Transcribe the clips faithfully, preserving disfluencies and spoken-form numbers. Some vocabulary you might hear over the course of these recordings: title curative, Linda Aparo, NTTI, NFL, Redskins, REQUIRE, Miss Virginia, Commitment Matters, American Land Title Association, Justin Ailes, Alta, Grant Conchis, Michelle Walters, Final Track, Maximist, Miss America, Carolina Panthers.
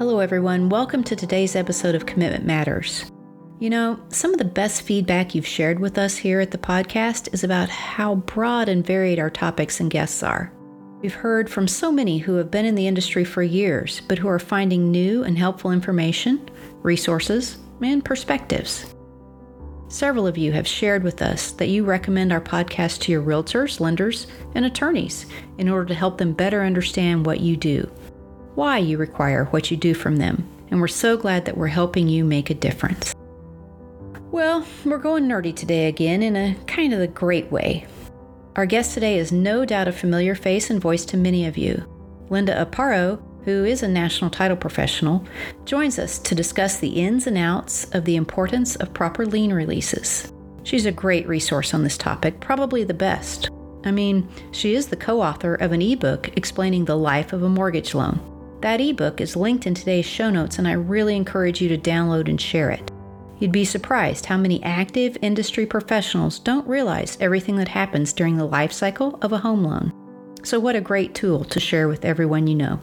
Hello everyone, welcome to today's episode of Commitment Matters. You know, some of the best feedback you've shared with us here at the podcast is about how broad and varied our topics and guests are. We've heard from so many who have been in the industry for years, but who are finding new and helpful information, resources, and perspectives. Several of you have shared with us that you recommend our podcast to your realtors, lenders, and attorneys in order to help them better understand what you do, why you require what you do from them, and we're so glad that we're helping you make a difference. Well, we're going nerdy today again in a kind of a great way. Our guest today is no doubt a familiar face and voice to many of you. Linda Aparo, who is a national title professional, joins us to discuss the ins and outs of the importance of proper lien releases. She's a great resource on this topic, probably the best. I mean, she is the co-author of an ebook explaining the life of a mortgage loan. That ebook is linked in today's show notes, and I really encourage you to download and share it. You'd be surprised how many active industry professionals don't realize everything that happens during the life cycle of a home loan. So what a great tool to share with everyone you know.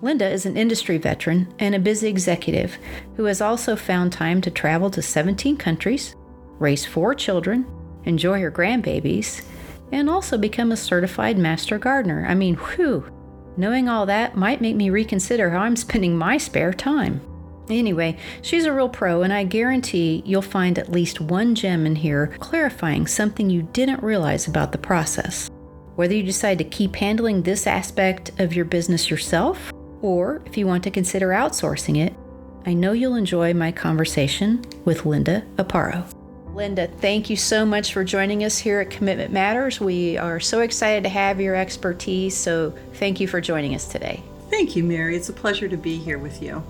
Linda is an industry veteran and a busy executive who has also found time to travel to seventeen countries, raise four children, enjoy her grandbabies, and also become a certified master gardener. I mean, whew. Knowing all that might make me reconsider how I'm spending my spare time. Anyway, she's a real pro, and I guarantee you'll find at least one gem in here clarifying something you didn't realize about the process. Whether you decide to keep handling this aspect of your business yourself, or if you want to consider outsourcing it, I know you'll enjoy my conversation with Linda Aparo. Linda, thank you so much for joining us here at Commitment Matters. We are so excited to have your expertise, so thank you for joining us today. Thank you, Mary. It's a pleasure to be here with you.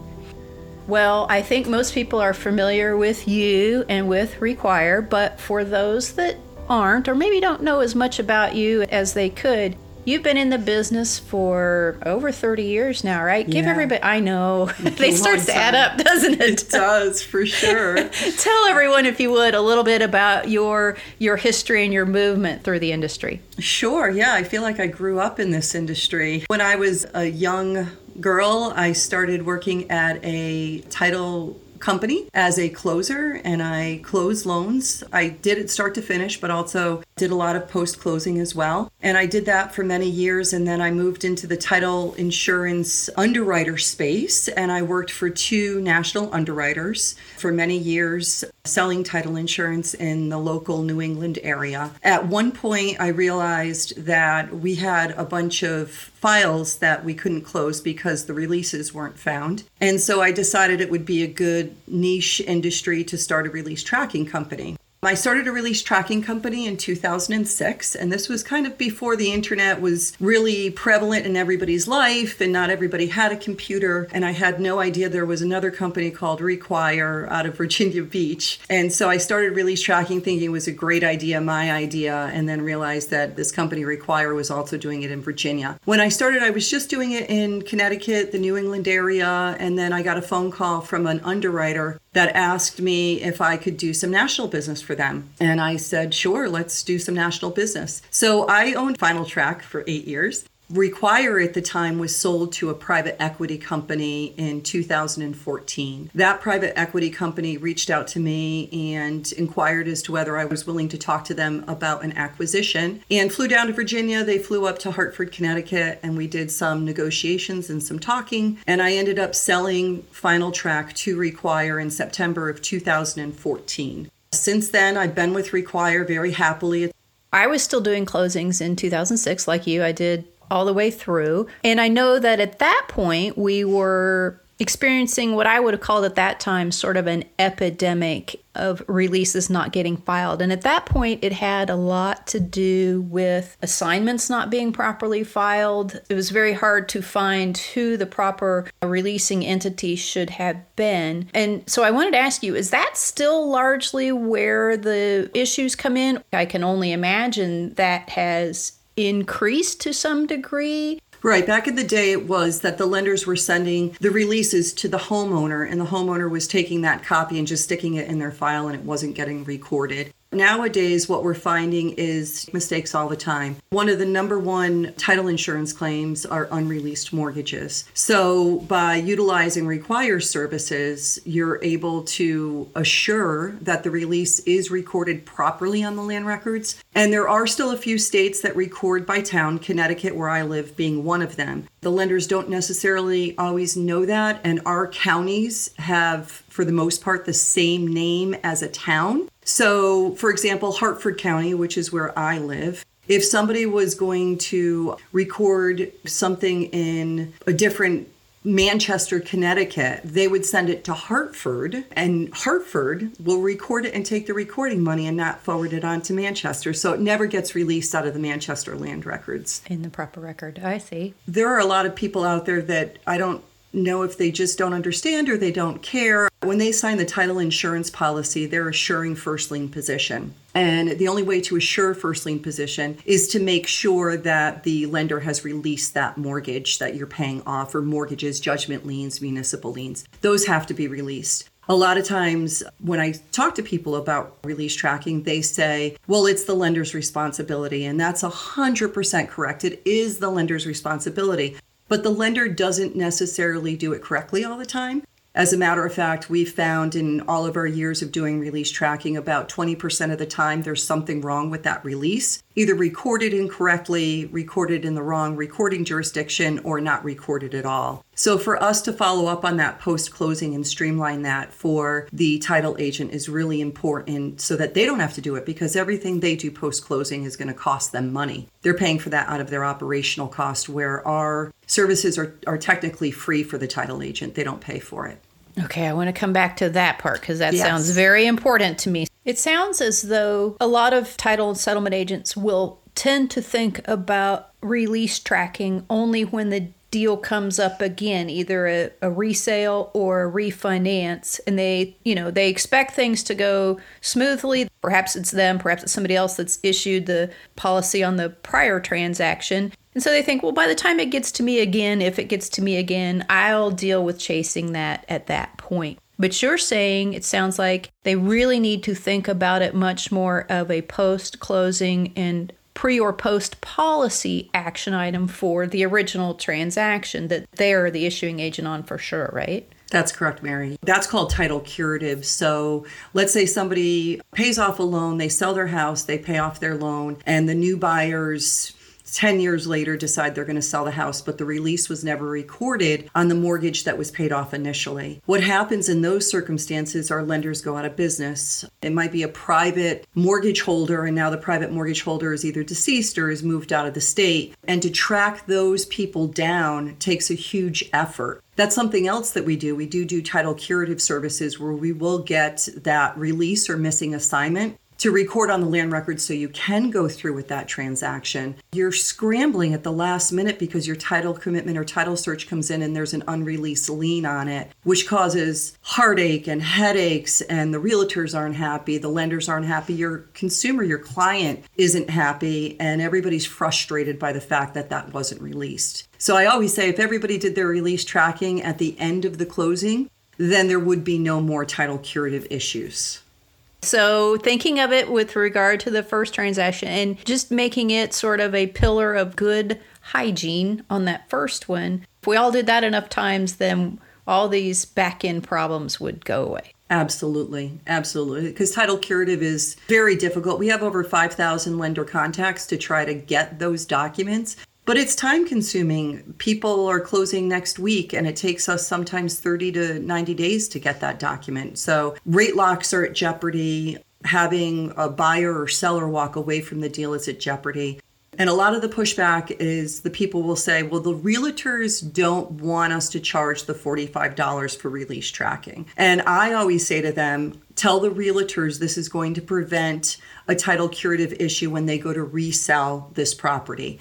Well, I think most people are familiar with you and with REQUIRE, but for those that aren't or maybe don't know as much about you as they could, you've been in the business for over thirty years now, right? Yeah. Give everybody, I know, they starts to add up, doesn't it? It does, for sure. Tell everyone, if you would, a little bit about your your history and your movement through the industry. Sure, yeah. I feel like I grew up in this industry. When I was a young girl, I started working at a title company as a closer, and I closed loans. I did it start to finish, but also did a lot of post-closing as well. And I did that for many years, and then I moved into the title insurance underwriter space, and I worked for two national underwriters for many years, selling title insurance in the local New England area. At one point, I realized that we had a bunch of files that we couldn't close because the releases weren't found. And so I decided it would be a good niche industry to start a release tracking company. I started a release tracking company in two thousand six, and this was kind of before the internet was really prevalent in everybody's life, and not everybody had a computer, and I had no idea there was another company called REQUIRE out of Virginia Beach. And so I started release tracking thinking it was a great idea, my idea, and then realized that this company REQUIRE was also doing it in Virginia. When I started, I was just doing it in Connecticut, the New England area, and then I got a phone call from an underwriter that asked me if I could do some national business for them. And I said, sure, let's do some national business. So I owned Final Track for eight years. REQUIRE at the time was sold to a private equity company in two thousand fourteen. That private equity company reached out to me and inquired as to whether I was willing to talk to them about an acquisition, and flew down to Virginia. They flew up to Hartford, Connecticut, and we did some negotiations and some talking. And I ended up selling Final Track to REQUIRE in September of two thousand fourteen. Since then, I've been with REQUIRE very happily. I was still doing closings in two thousand six, like you. I did all the way through. And I know that at that point, we were experiencing what I would have called at that time sort of an epidemic of releases not getting filed. And at that point, it had a lot to do with assignments not being properly filed. It was very hard to find who the proper releasing entity should have been. And so I wanted to ask you, is that still largely where the issues come in? I can only imagine that has increased to some degree. Right. Back in the day, it was that the lenders were sending the releases to the homeowner, and the homeowner was taking that copy and just sticking it in their file, and it wasn't getting recorded. Nowadays, what we're finding is mistakes all the time. One of the number one title insurance claims are unreleased mortgages. So by utilizing REQUIRE services, you're able to assure that the release is recorded properly on the land records. And there are still a few states that record by town, Connecticut, where I live, being one of them. The lenders don't necessarily always know that, and our counties have, for the most part, the same name as a town. So, for example, Hartford County, which is where I live, if somebody was going to record something in a different Manchester, Connecticut, they would send it to Hartford, and Hartford will record it and take the recording money and not forward it on to Manchester. So it never gets released out of the Manchester land records. In the proper record. I see. There are a lot of people out there that I don't know if they just don't understand or they don't care. When they sign the title insurance policy, they're assuring first lien position. And the only way to assure first lien position is to make sure that the lender has released that mortgage that you're paying off, or mortgages, judgment liens, municipal liens. Those have to be released. A lot of times when I talk to people about release tracking, they say, well, it's the lender's responsibility. And that's one hundred percent correct. It is the lender's responsibility. But the lender doesn't necessarily do it correctly all the time. As a matter of fact, we've found in all of our years of doing release tracking, about twenty percent of the time there's something wrong with that release, either recorded incorrectly, recorded in the wrong recording jurisdiction, or not recorded at all. So for us to follow up on that post-closing and streamline that for the title agent is really important so that they don't have to do it, because everything they do post-closing is going to cost them money. They're paying for that out of their operational cost, where our services are, are technically free for the title agent. They don't pay for it. Okay, I want to come back to that part because that yes. sounds very important to me. It sounds as though a lot of title and settlement agents will tend to think about release tracking only when the deal comes up again, either a, a resale or a refinance. And they, you know, they expect things to go smoothly. Perhaps it's them, perhaps it's somebody else that's issued the policy on the prior transaction. And so they think, well, by the time it gets to me again, if it gets to me again, I'll deal with chasing that at that point. But you're saying, it sounds like they really need to think about it much more of a post-closing and pre or post policy action item for the original transaction that they're the issuing agent on for sure, right? That's correct, Mary. That's called title curative. So let's say somebody pays off a loan, they sell their house, they pay off their loan, and the new buyers ten years later decide they're going to sell the house, but the release was never recorded on the mortgage that was paid off initially. What happens in those circumstances are lenders go out of business. It might be a private mortgage holder, and now the private mortgage holder is either deceased or is moved out of the state. And to track those people down takes a huge effort. That's something else that we do. We do do title curative services where we will get that release or missing assignment to record on the land record so you can go through with that transaction. You're scrambling at the last minute because your title commitment or title search comes in and there's an unreleased lien on it, which causes heartache and headaches, and the realtors aren't happy, the lenders aren't happy, your consumer, your client isn't happy, and everybody's frustrated by the fact that that wasn't released. So I always say if everybody did their release tracking at the end of the closing, then there would be no more title curative issues. So thinking of it with regard to the first transaction and just making it sort of a pillar of good hygiene on that first one, if we all did that enough times, then all these back-end problems would go away. Absolutely. Absolutely. Because title curative is very difficult. We have over five thousand lender contacts to try to get those documents. But it's time consuming. People are closing next week, and it takes us sometimes thirty to ninety days to get that document. So rate locks are at jeopardy. Having a buyer or seller walk away from the deal is at jeopardy. And a lot of the pushback is the people will say, well, the realtors don't want us to charge the forty-five dollars for release tracking. And I always say to them, tell the realtors this is going to prevent a title curative issue when they go to resell this property.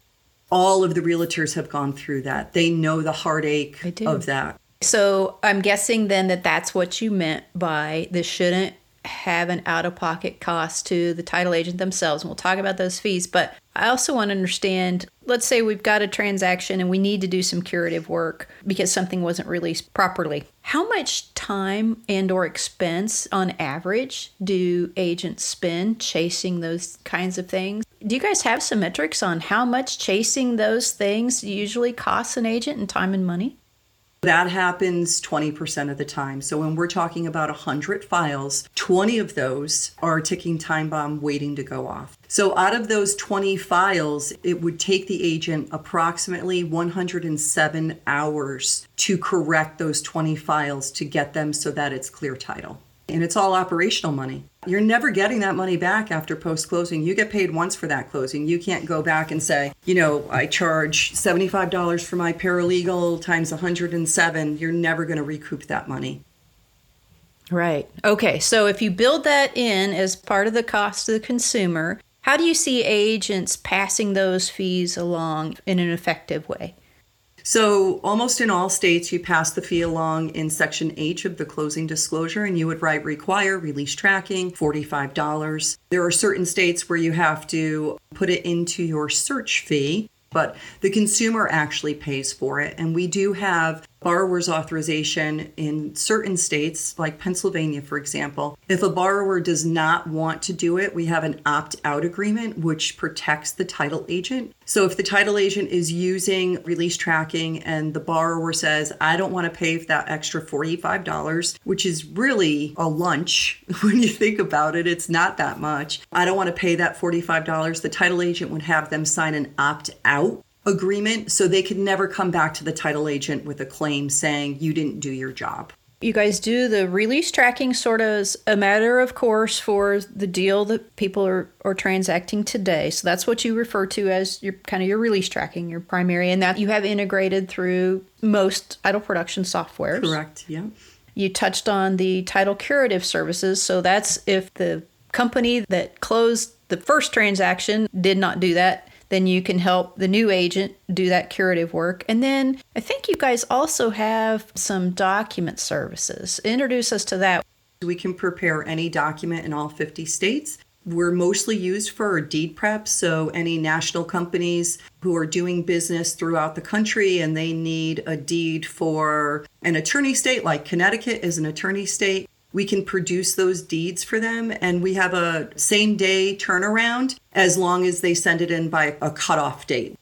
All of the realtors have gone through that. They know the heartache of that. So I'm guessing then that that's what you meant by this shouldn't have an out-of-pocket cost to the title agent themselves. And we'll talk about those fees. But I also want to understand, let's say we've got a transaction and we need to do some curative work because something wasn't released properly. How much time and or expense on average do agents spend chasing those kinds of things? Do you guys have some metrics on how much chasing those things usually costs an agent in time and money? That happens twenty percent of the time. So when we're talking about one hundred files, twenty of those are a ticking time bomb waiting to go off. So out of those twenty files, it would take the agent approximately one hundred seven hours to correct those twenty files to get them so that it's clear title. And it's all operational money. You're never getting that money back after post-closing. You get paid once for that closing. You can't go back and say, you know, I charge seventy-five dollars for my paralegal times one hundred seven. You're never going to recoup that money. Right. Okay. So if you build that in as part of the cost to the consumer, how do you see agents passing those fees along in an effective way? So almost in all states, you pass the fee along in Section H of the closing disclosure, and you would write require, release tracking, forty-five dollars. There are certain states where you have to put it into your search fee, but the consumer actually pays for it. And we do have borrower's authorization in certain states, like Pennsylvania, for example. If a borrower does not want to do it, we have an opt-out agreement, which protects the title agent. So if the title agent is using release tracking and the borrower says, I don't want to pay for that extra forty-five dollars, which is really a lunch when you think about it, it's not that much. I don't want to pay that forty-five dollars. The title agent would have them sign an opt-out agreement, so they could never come back to the title agent with a claim saying you didn't do your job. You guys do the release tracking sort of as a matter of course for the deal that people are, are transacting today. So that's what you refer to as your kind of your release tracking, your primary, and that you have integrated through most title production softwares. Correct. Yeah. You touched on the title curative services. So that's if the company that closed the first transaction did not do that, then you can help the new agent do that curative work. And then I think you guys also have some document services. Introduce us to that. We can prepare any document in all fifty states. We're mostly used for deed prep, so any national companies who are doing business throughout the country and they need a deed for an attorney state, like Connecticut is an attorney state, we can produce those deeds for them, and we have a same-day turnaround as long as they send it in by a cutoff date.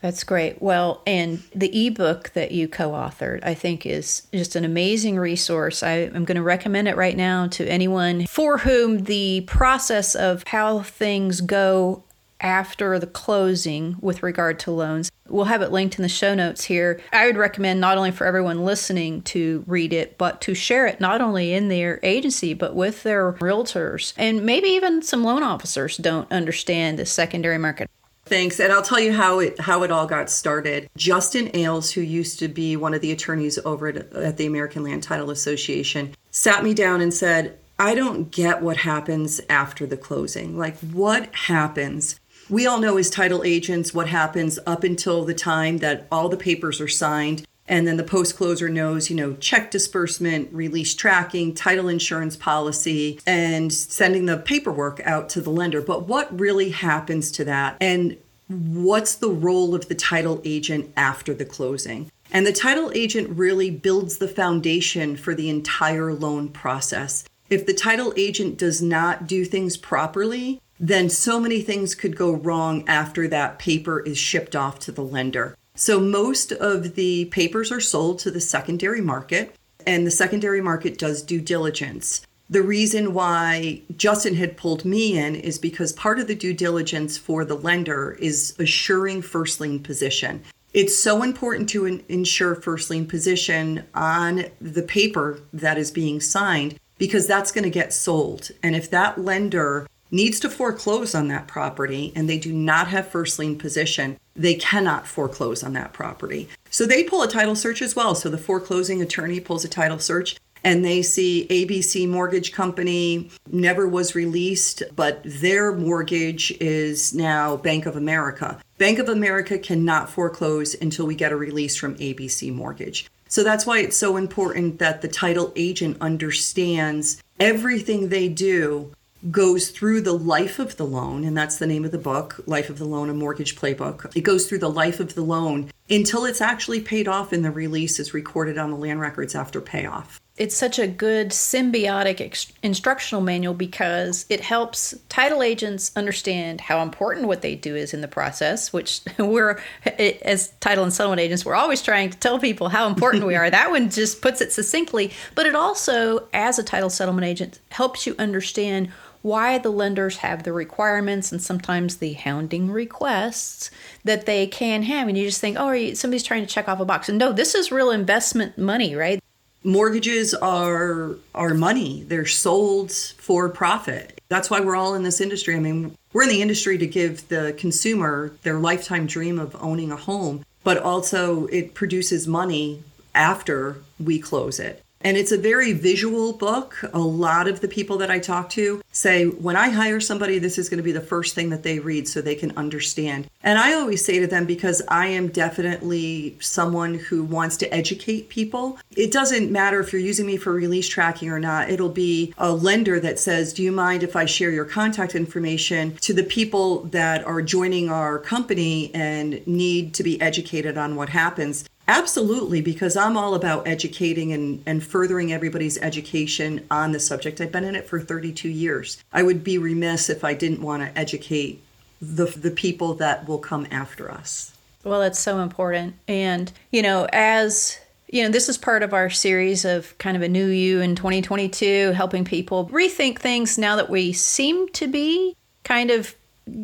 That's great. Well, and the ebook that you co-authored, I think, is just an amazing resource. I am going to recommend it right now to anyone for whom the process of how things go after the closing with regard to loans. We'll have it linked in the show notes here. I would recommend not only for everyone listening to read it, but to share it not only in their agency, but with their realtors. And maybe even some loan officers don't understand the secondary market. Thanks. And I'll tell you how it how it all got started. Justin Ailes, who used to be one of the attorneys over at, at the American Land Title Association, sat me down and said, I don't get what happens after the closing. Like, what happens? We all know as title agents what happens up until the time that all the papers are signed. And then the post-closer knows, you know, check disbursement, release tracking, title insurance policy, and sending the paperwork out to the lender. But what really happens to that? And what's the role of the title agent after the closing? And the title agent really builds the foundation for the entire loan process. If the title agent does not do things properly, then so many things could go wrong after that paper is shipped off to the lender. So most of the papers are sold to the secondary market, and the secondary market does due diligence. The reason why Justin had pulled me in is because part of the due diligence for the lender is assuring first lien position. It's so important to in- ensure first lien position on the paper that is being signed because that's going to get sold. And if that lender needs to foreclose on that property and they do not have first lien position, they cannot foreclose on that property. So they pull a title search as well. So the foreclosing attorney pulls a title search and they see A B C Mortgage Company never was released, but their mortgage is now Bank of America. Bank of America cannot foreclose until we get a release from A B C Mortgage. So that's why it's so important that the title agent understands everything they do goes through the life of the loan. And that's the name of the book, Life of the Loan, A Mortgage Playbook. It goes through the life of the loan until it's actually paid off and the release is recorded on the land records after payoff. It's such a good symbiotic ex- instructional manual because it helps title agents understand how important what they do is in the process, which we're, as title and settlement agents, we're always trying to tell people how important we are. That one just puts it succinctly, but it also, as a title settlement agent, helps you understand why the lenders have the requirements and sometimes the hounding requests that they can have. And you just think, oh, are you, somebody's trying to check off a box. And no, this is real investment money, right? Mortgages are are money. They're sold for profit. That's why we're all in this industry. I mean, we're in the industry to give the consumer their lifetime dream of owning a home, but also it produces money after we close it. And it's a very visual book. A lot of the people that I talk to say, when I hire somebody, this is going to be the first thing that they read so they can understand. And I always say to them, because I am definitely someone who wants to educate people, it doesn't matter if you're using me for release tracking or not. It'll be a lender that says, do you mind if I share your contact information to the people that are joining our company and need to be educated on what happens? Absolutely, because I'm all about educating and, and furthering everybody's education on the subject. I've been in it for thirty-two years. I would be remiss if I didn't want to educate the the people that will come after us. Well, that's so important. And, you know, as you know, this is part of our series of kind of a new you in twenty twenty-two, helping people rethink things now that we seem to be kind of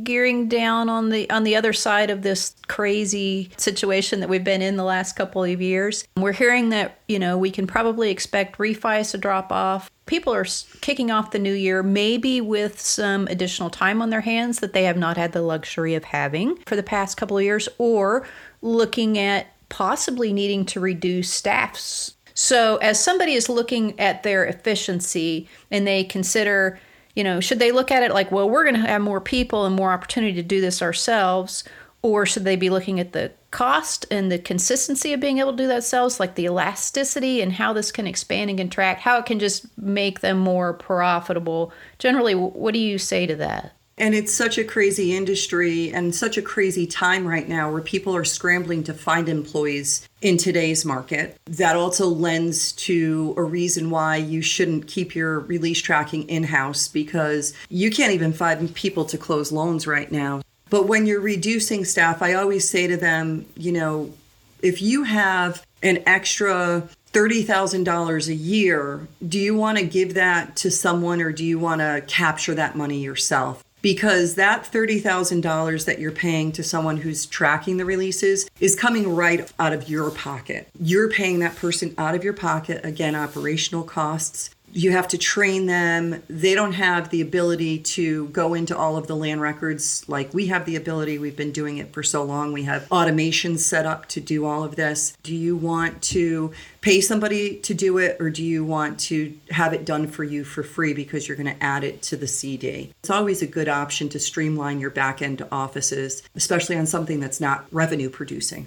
gearing down on the on the other side of this crazy situation that we've been in the last couple of years. We're hearing that, you know, we can probably expect refis to drop off. People are kicking off the new year, maybe with some additional time on their hands that they have not had the luxury of having for the past couple of years, or looking at possibly needing to reduce staffs. So as somebody is looking at their efficiency and they consider, you know, should they look at it like, well, we're going to have more people and more opportunity to do this ourselves? Or should they be looking at the cost and the consistency of being able to do that themselves, like the elasticity and how this can expand and contract, how it can just make them more profitable? Generally, what do you say to that? And it's such a crazy industry and such a crazy time right now where people are scrambling to find employees in today's market. That also lends to a reason why you shouldn't keep your release tracking in-house, because you can't even find people to close loans right now. But when you're reducing staff, I always say to them, you know, if you have an extra thirty thousand dollars a year, do you want to give that to someone or do you want to capture that money yourself? Because that thirty thousand dollars that you're paying to someone who's tracking the releases is coming right out of your pocket. You're paying that person out of your pocket. Again, operational costs. You have to train them. They don't have the ability to go into all of the land records like we have the ability. We've been doing it for so long. We have automation set up to do all of this. Do you want to pay somebody to do it, or do you want to have it done for you for free because you're going to add it to the C D? It's always a good option to streamline your back end offices, especially on something that's not revenue producing.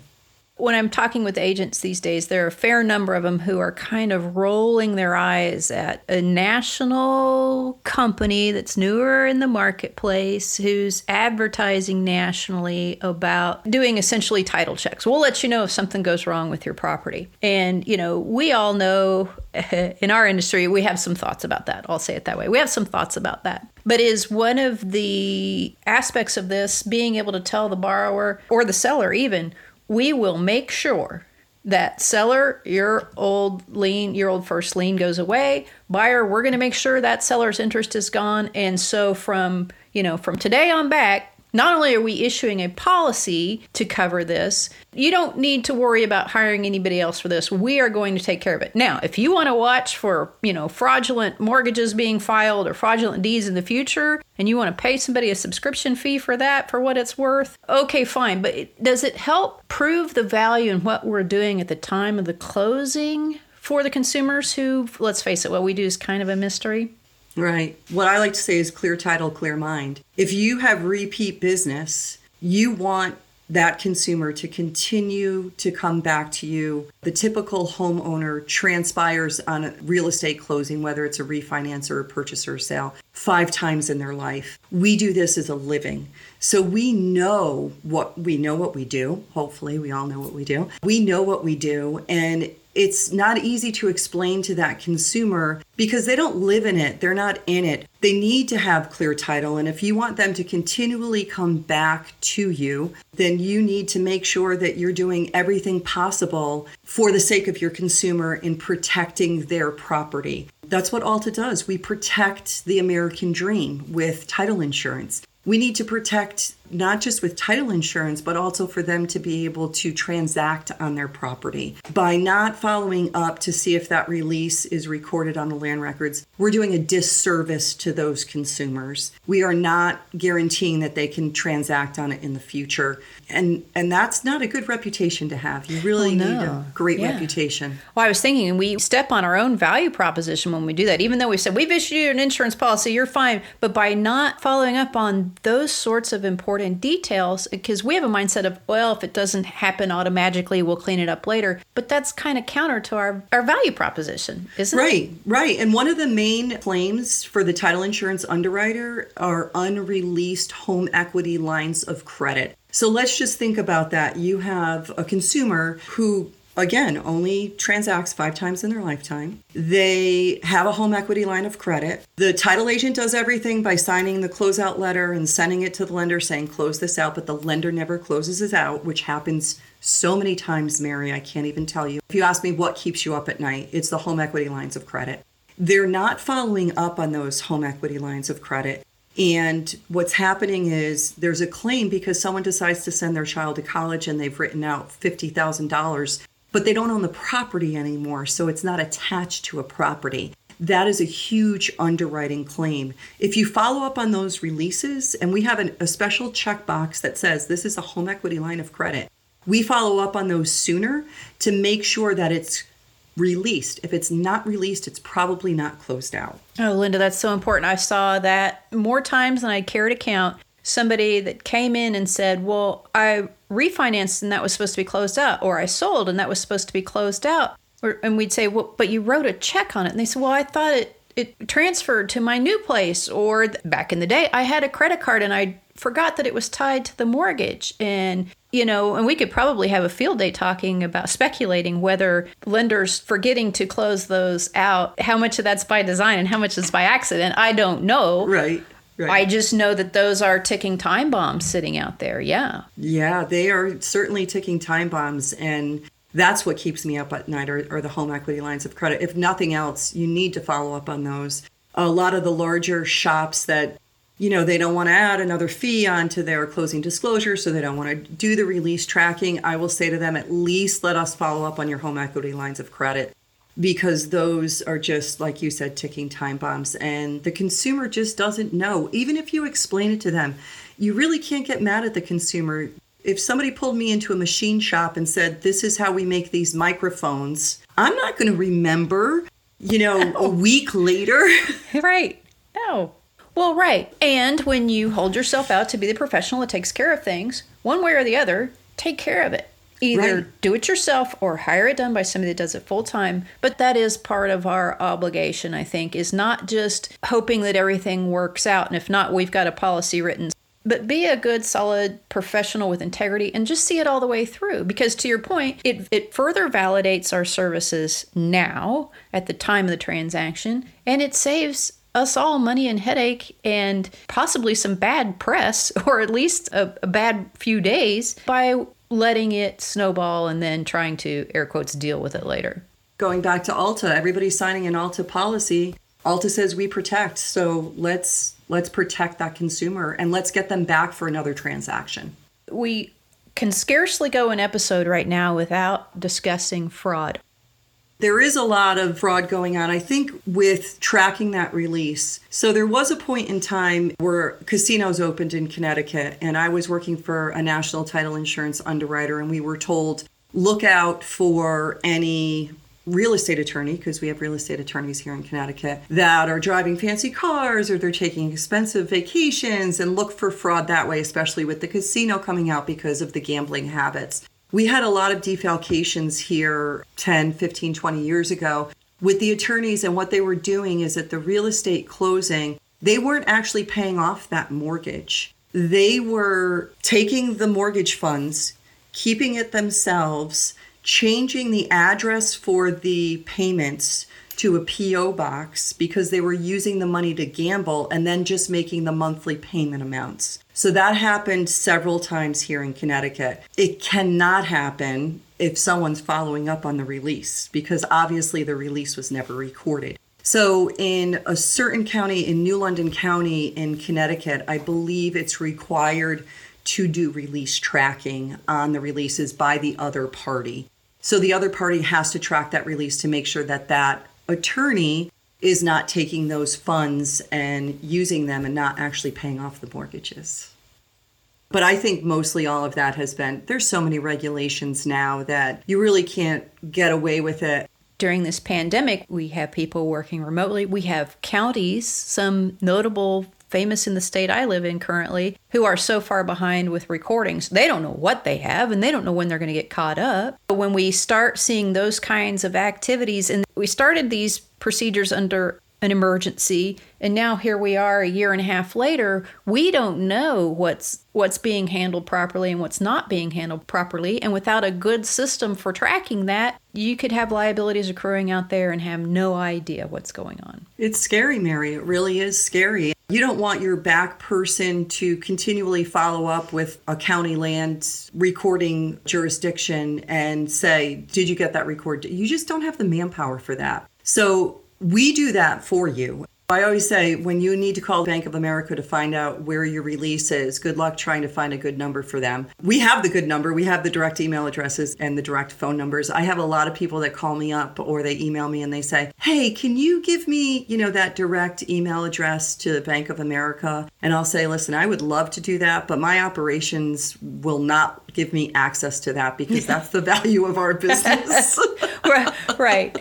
When I'm talking with agents these days, there are a fair number of them who are kind of rolling their eyes at a national company that's newer in the marketplace who's advertising nationally about doing essentially title checks. We'll let you know if something goes wrong with your property. And, you know, we all know in our industry, we have some thoughts about that. I'll say it that way. We have some thoughts about that. But is one of the aspects of this being able to tell the borrower or the seller even, we will make sure that seller, your old lien, your old first lien goes away. Buyer, we're going to make sure that seller's interest is gone. And so from, you know, from today on back, not only are we issuing a policy to cover this, you don't need to worry about hiring anybody else for this. We are going to take care of it. Now, if you want to watch for, you know, fraudulent mortgages being filed or fraudulent deeds in the future, and you want to pay somebody a subscription fee for that, for what it's worth, okay, fine. But it, does it help prove the value in what we're doing at the time of the closing for the consumers who, let's face it, what we do is kind of a mystery? Right. What I like to say is clear title, clear mind. If you have repeat business, you want that consumer to continue to come back to you. The typical homeowner transpires on a real estate closing, whether it's a refinance or a purchase or sale, five times in their life. We do this as a living. So we know what we know what we do. Hopefully, we all know what we do. We know what we do. And it's not easy to explain to that consumer because they don't live in it. They're not in it. They need to have clear title. And if you want them to continually come back to you, then you need to make sure that you're doing everything possible for the sake of your consumer in protecting their property. That's what Alta does. We protect the American dream with title insurance. We need to protect not just with title insurance, but also for them to be able to transact on their property. By not following up to see if that release is recorded on the land records, we're doing a disservice to those consumers. We are not guaranteeing that they can transact on it in the future. And and that's not a good reputation to have. You really well, no. need a great yeah. reputation. Well, I was thinking we step on our own value proposition when we do that, even though we said, we've issued you an insurance policy, you're fine. But by not following up on those sorts of important details, because we have a mindset of, well, if it doesn't happen automatically, we'll clean it up later. But that's kind of counter to our, our value proposition, isn't right, it? Right, right. And one of the main claims for the title insurance underwriter are unreleased home equity lines of credit. So let's just think about that. You have a consumer who, again, only transacts five times in their lifetime. They have a home equity line of credit. The title agent does everything by signing the closeout letter and sending it to the lender saying, close this out, but the lender never closes it out, which happens so many times, Mary, I can't even tell you. If you ask me what keeps you up at night, it's the home equity lines of credit. They're not following up on those home equity lines of credit. And what's happening is there's a claim because someone decides to send their child to college and they've written out fifty thousand dollars. But they don't own the property anymore, so it's not attached to a property. That is a huge underwriting claim. If you follow up on those releases, and we have an, a special checkbox that says this is a home equity line of credit, we follow up on those sooner to make sure that it's released. If it's not released, it's probably not closed out. Oh, Linda, that's so important. I saw that more times than I care to count. Somebody that came in and said, well, I refinanced and that was supposed to be closed out, or I sold and that was supposed to be closed out. Or, and we'd say, well, but you wrote a check on it. And they said, well, I thought it, it transferred to my new place. Or th- back in the day, I had a credit card and I forgot that it was tied to the mortgage. And, you know, and we could probably have a field day talking about speculating whether lenders forgetting to close those out, how much of that's by design and how much is by accident. I don't know. Right. Right. I just know that those are ticking time bombs sitting out there. Yeah. Yeah, they are certainly ticking time bombs. And that's what keeps me up at night are, are the home equity lines of credit. If nothing else, you need to follow up on those. A lot of the larger shops that, you know, they don't want to add another fee onto their closing disclosure, so they don't want to do the release tracking. I will say to them, at least let us follow up on your home equity lines of credit. Because those are just, like you said, ticking time bombs. And the consumer just doesn't know. Even if you explain it to them, you really can't get mad at the consumer. If somebody pulled me into a machine shop and said, this is how we make these microphones, I'm not going to remember, you know, no. a week later. Right. No. Well, right. And when you hold yourself out to be the professional that takes care of things, one way or the other, take care of it. Either right. do it yourself or hire it done by somebody that does it full time. But that is part of our obligation, I think, is not just hoping that everything works out. And if not, we've got a policy written. But be a good, solid professional with integrity and just see it all the way through. Because to your point, it, it further validates our services now at the time of the transaction. And it saves us all money and headache and possibly some bad press or at least a, a bad few days by letting it snowball and then trying to, air quotes, deal with it later. Going back to Alta, everybody's signing an Alta policy. Alta says we protect. So let's let's protect that consumer and let's get them back for another transaction. We can scarcely go an episode right now without discussing fraud. There is a lot of fraud going on, I think, with tracking that release. So there was a point in time where casinos opened in Connecticut, and I was working for a national title insurance underwriter, and we were told, look out for any real estate attorney, because we have real estate attorneys here in Connecticut that are driving fancy cars or they're taking expensive vacations and look for fraud that way, especially with the casino coming out because of the gambling habits. We had a lot of defalcations here ten, fifteen, twenty years ago with the attorneys, and what they were doing is at the real estate closing, they weren't actually paying off that mortgage. They were taking the mortgage funds, keeping it themselves, changing the address for the payments to a P O box because they were using the money to gamble and then just making the monthly payment amounts. So that happened several times here in Connecticut. It cannot happen if someone's following up on the release because obviously the release was never recorded. So in a certain county, in New London County in Connecticut, I believe it's required to do release tracking on the releases by the other party. So the other party has to track that release to make sure that that attorney is not taking those funds and using them and not actually paying off the mortgages. But I think mostly all of that has been, there's so many regulations now that you really can't get away with it. During this pandemic, we have people working remotely. We have counties, some notable, famous in the state I live in currently, who are so far behind with recordings. They don't know what they have, and they don't know when they're going to get caught up. But when we start seeing those kinds of activities, and we started these procedures under an emergency, and now here we are a year and a half later, we don't know what's what's being handled properly and what's not being handled properly. And without a good system for tracking that, you could have liabilities accruing out there and have no idea what's going on. It's scary, Mary. It really is scary. You don't want your back person to continually follow up with a county land recording jurisdiction and say, did you get that record? You just don't have the manpower for that. So we do that for you. I always say when you need to call Bank of America to find out where your release is, good luck trying to find a good number for them. We have the good number. We have the direct email addresses and the direct phone numbers. I have a lot of people that call me up or they email me and they say, hey, can you give me, you know, that direct email address to Bank of America? And I'll say, listen, I would love to do that, but my operations will not give me access to that because that's the value of our business. Right.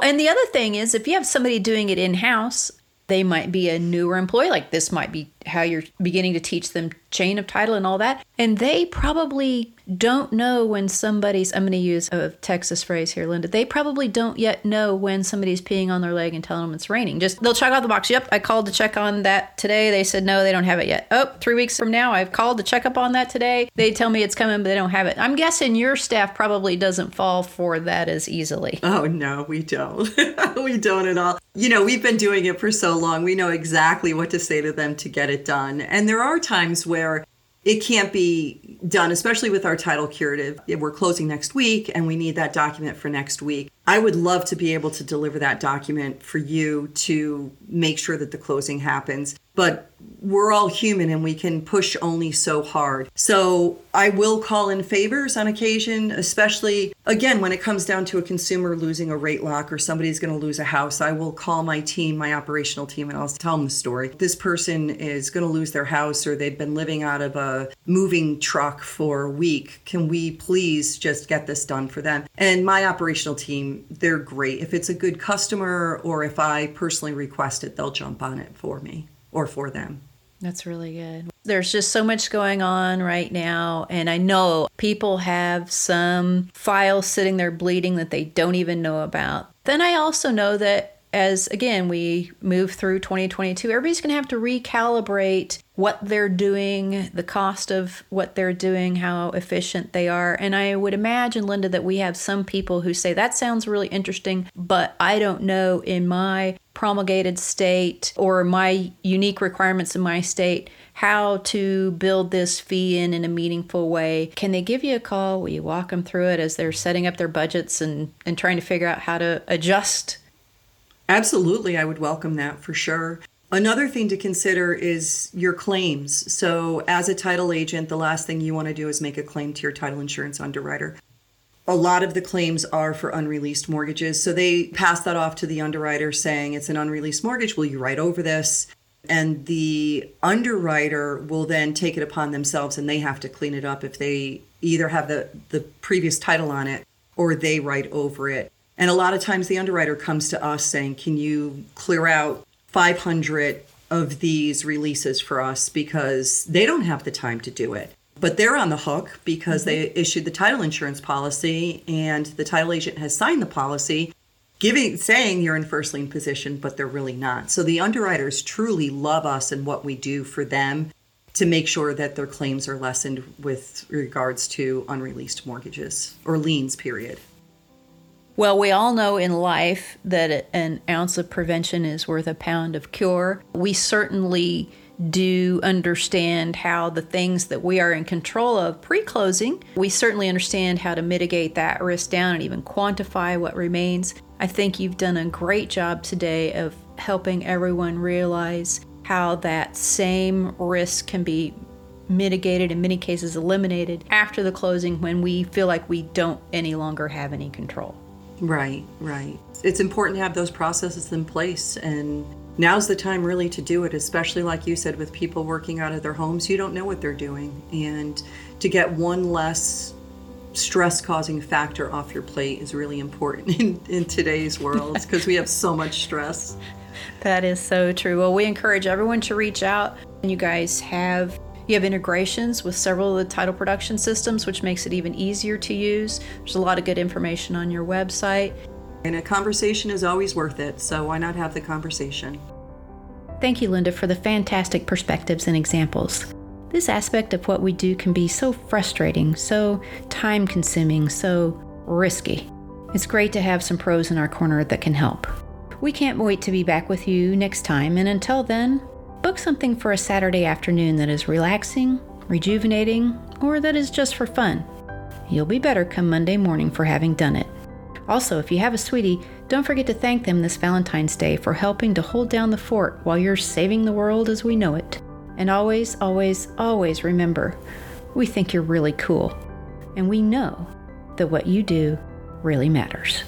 And the other thing is, if you have somebody doing it in-house, they might be a newer employee, like this might be how you're beginning to teach them chain of title and all that. And they probably don't know when somebody's, I'm going to use a Texas phrase here, Linda, they probably don't yet know when somebody's peeing on their leg and telling them it's raining. Just they'll check out the box. Yep, I called to check on that today. They said, no, they don't have it yet. Oh, three weeks from now, I've called to check up on that today. They tell me it's coming, but they don't have it. I'm guessing your staff probably doesn't fall for that as easily. Oh, no, we don't. We don't at all. You know, we've been doing it for so long. We know exactly what to say to them to get it done. And there are times where it can't be done, especially with our title curative. We're closing next week and we need that document for next week. I would love to be able to deliver that document for you to make sure that the closing happens. But we're all human and we can push only so hard. So I will call in favors on occasion, especially, again, when it comes down to a consumer losing a rate lock or somebody's going to lose a house. I will call my team, my operational team, and I'll tell them the story. This person is going to lose their house or they've been living out of a moving truck for a week. Can we please just get this done for them? And my operational team, they're great. If it's a good customer or if I personally request it, they'll jump on it for me. Or for them. That's really good. There's just so much going on right now. And I know people have some files sitting there bleeding that they don't even know about. Then I also know that as, again, we move through twenty twenty-two, everybody's going to have to recalibrate what they're doing, the cost of what they're doing, how efficient they are. And I would imagine, Linda, that we have some people who say, that sounds really interesting, but I don't know in my promulgated state or my unique requirements in my state how to build this fee in in a meaningful way. Can they give you a call? Will you walk them through it as they're setting up their budgets and, and trying to figure out how to adjust? Absolutely. I would welcome that for sure. Another thing to consider is your claims. So as a title agent, the last thing you want to do is make a claim to your title insurance underwriter. A lot of the claims are for unreleased mortgages. So they pass that off to the underwriter saying it's an unreleased mortgage. Will you write over this? And the underwriter will then take it upon themselves and they have to clean it up if they either have the, the previous title on it or they write over it. And a lot of times the underwriter comes to us saying, can you clear out five hundred of these releases for us, because they don't have the time to do it. But they're on the hook because mm-hmm. they issued the title insurance policy and the title agent has signed the policy, giving saying you're in first lien position, but they're really not. So the underwriters truly love us and what we do for them to make sure that their claims are lessened with regards to unreleased mortgages or liens, period. Well, we all know in life that an ounce of prevention is worth a pound of cure. We certainly do understand how the things that we are in control of pre-closing, we certainly understand how to mitigate that risk down and even quantify what remains. I think you've done a great job today of helping everyone realize how that same risk can be mitigated, in many cases eliminated, after the closing when we feel like we don't any longer have any control. Right, right. It's important to have those processes in place, and now's the time really to do it, especially like you said, with people working out of their homes. You don't know what they're doing, and to get one less stress-causing factor off your plate is really important in, in today's world because we have so much stress. That is so true. Well, we encourage everyone to reach out. And you guys have you have integrations with several of the title production systems, which makes it even easier to use. There's a lot of good information on your website. And a conversation is always worth it, so why not have the conversation? Thank you, Linda, for the fantastic perspectives and examples. This aspect of what we do can be so frustrating, so time-consuming, so risky. It's great to have some pros in our corner that can help. We can't wait to be back with you next time, and until then, book something for a Saturday afternoon that is relaxing, rejuvenating, or that is just for fun. You'll be better come Monday morning for having done it. Also, if you have a sweetie, don't forget to thank them this Valentine's Day for helping to hold down the fort while you're saving the world as we know it. And always, always, always remember, we think you're really cool. And we know that what you do really matters.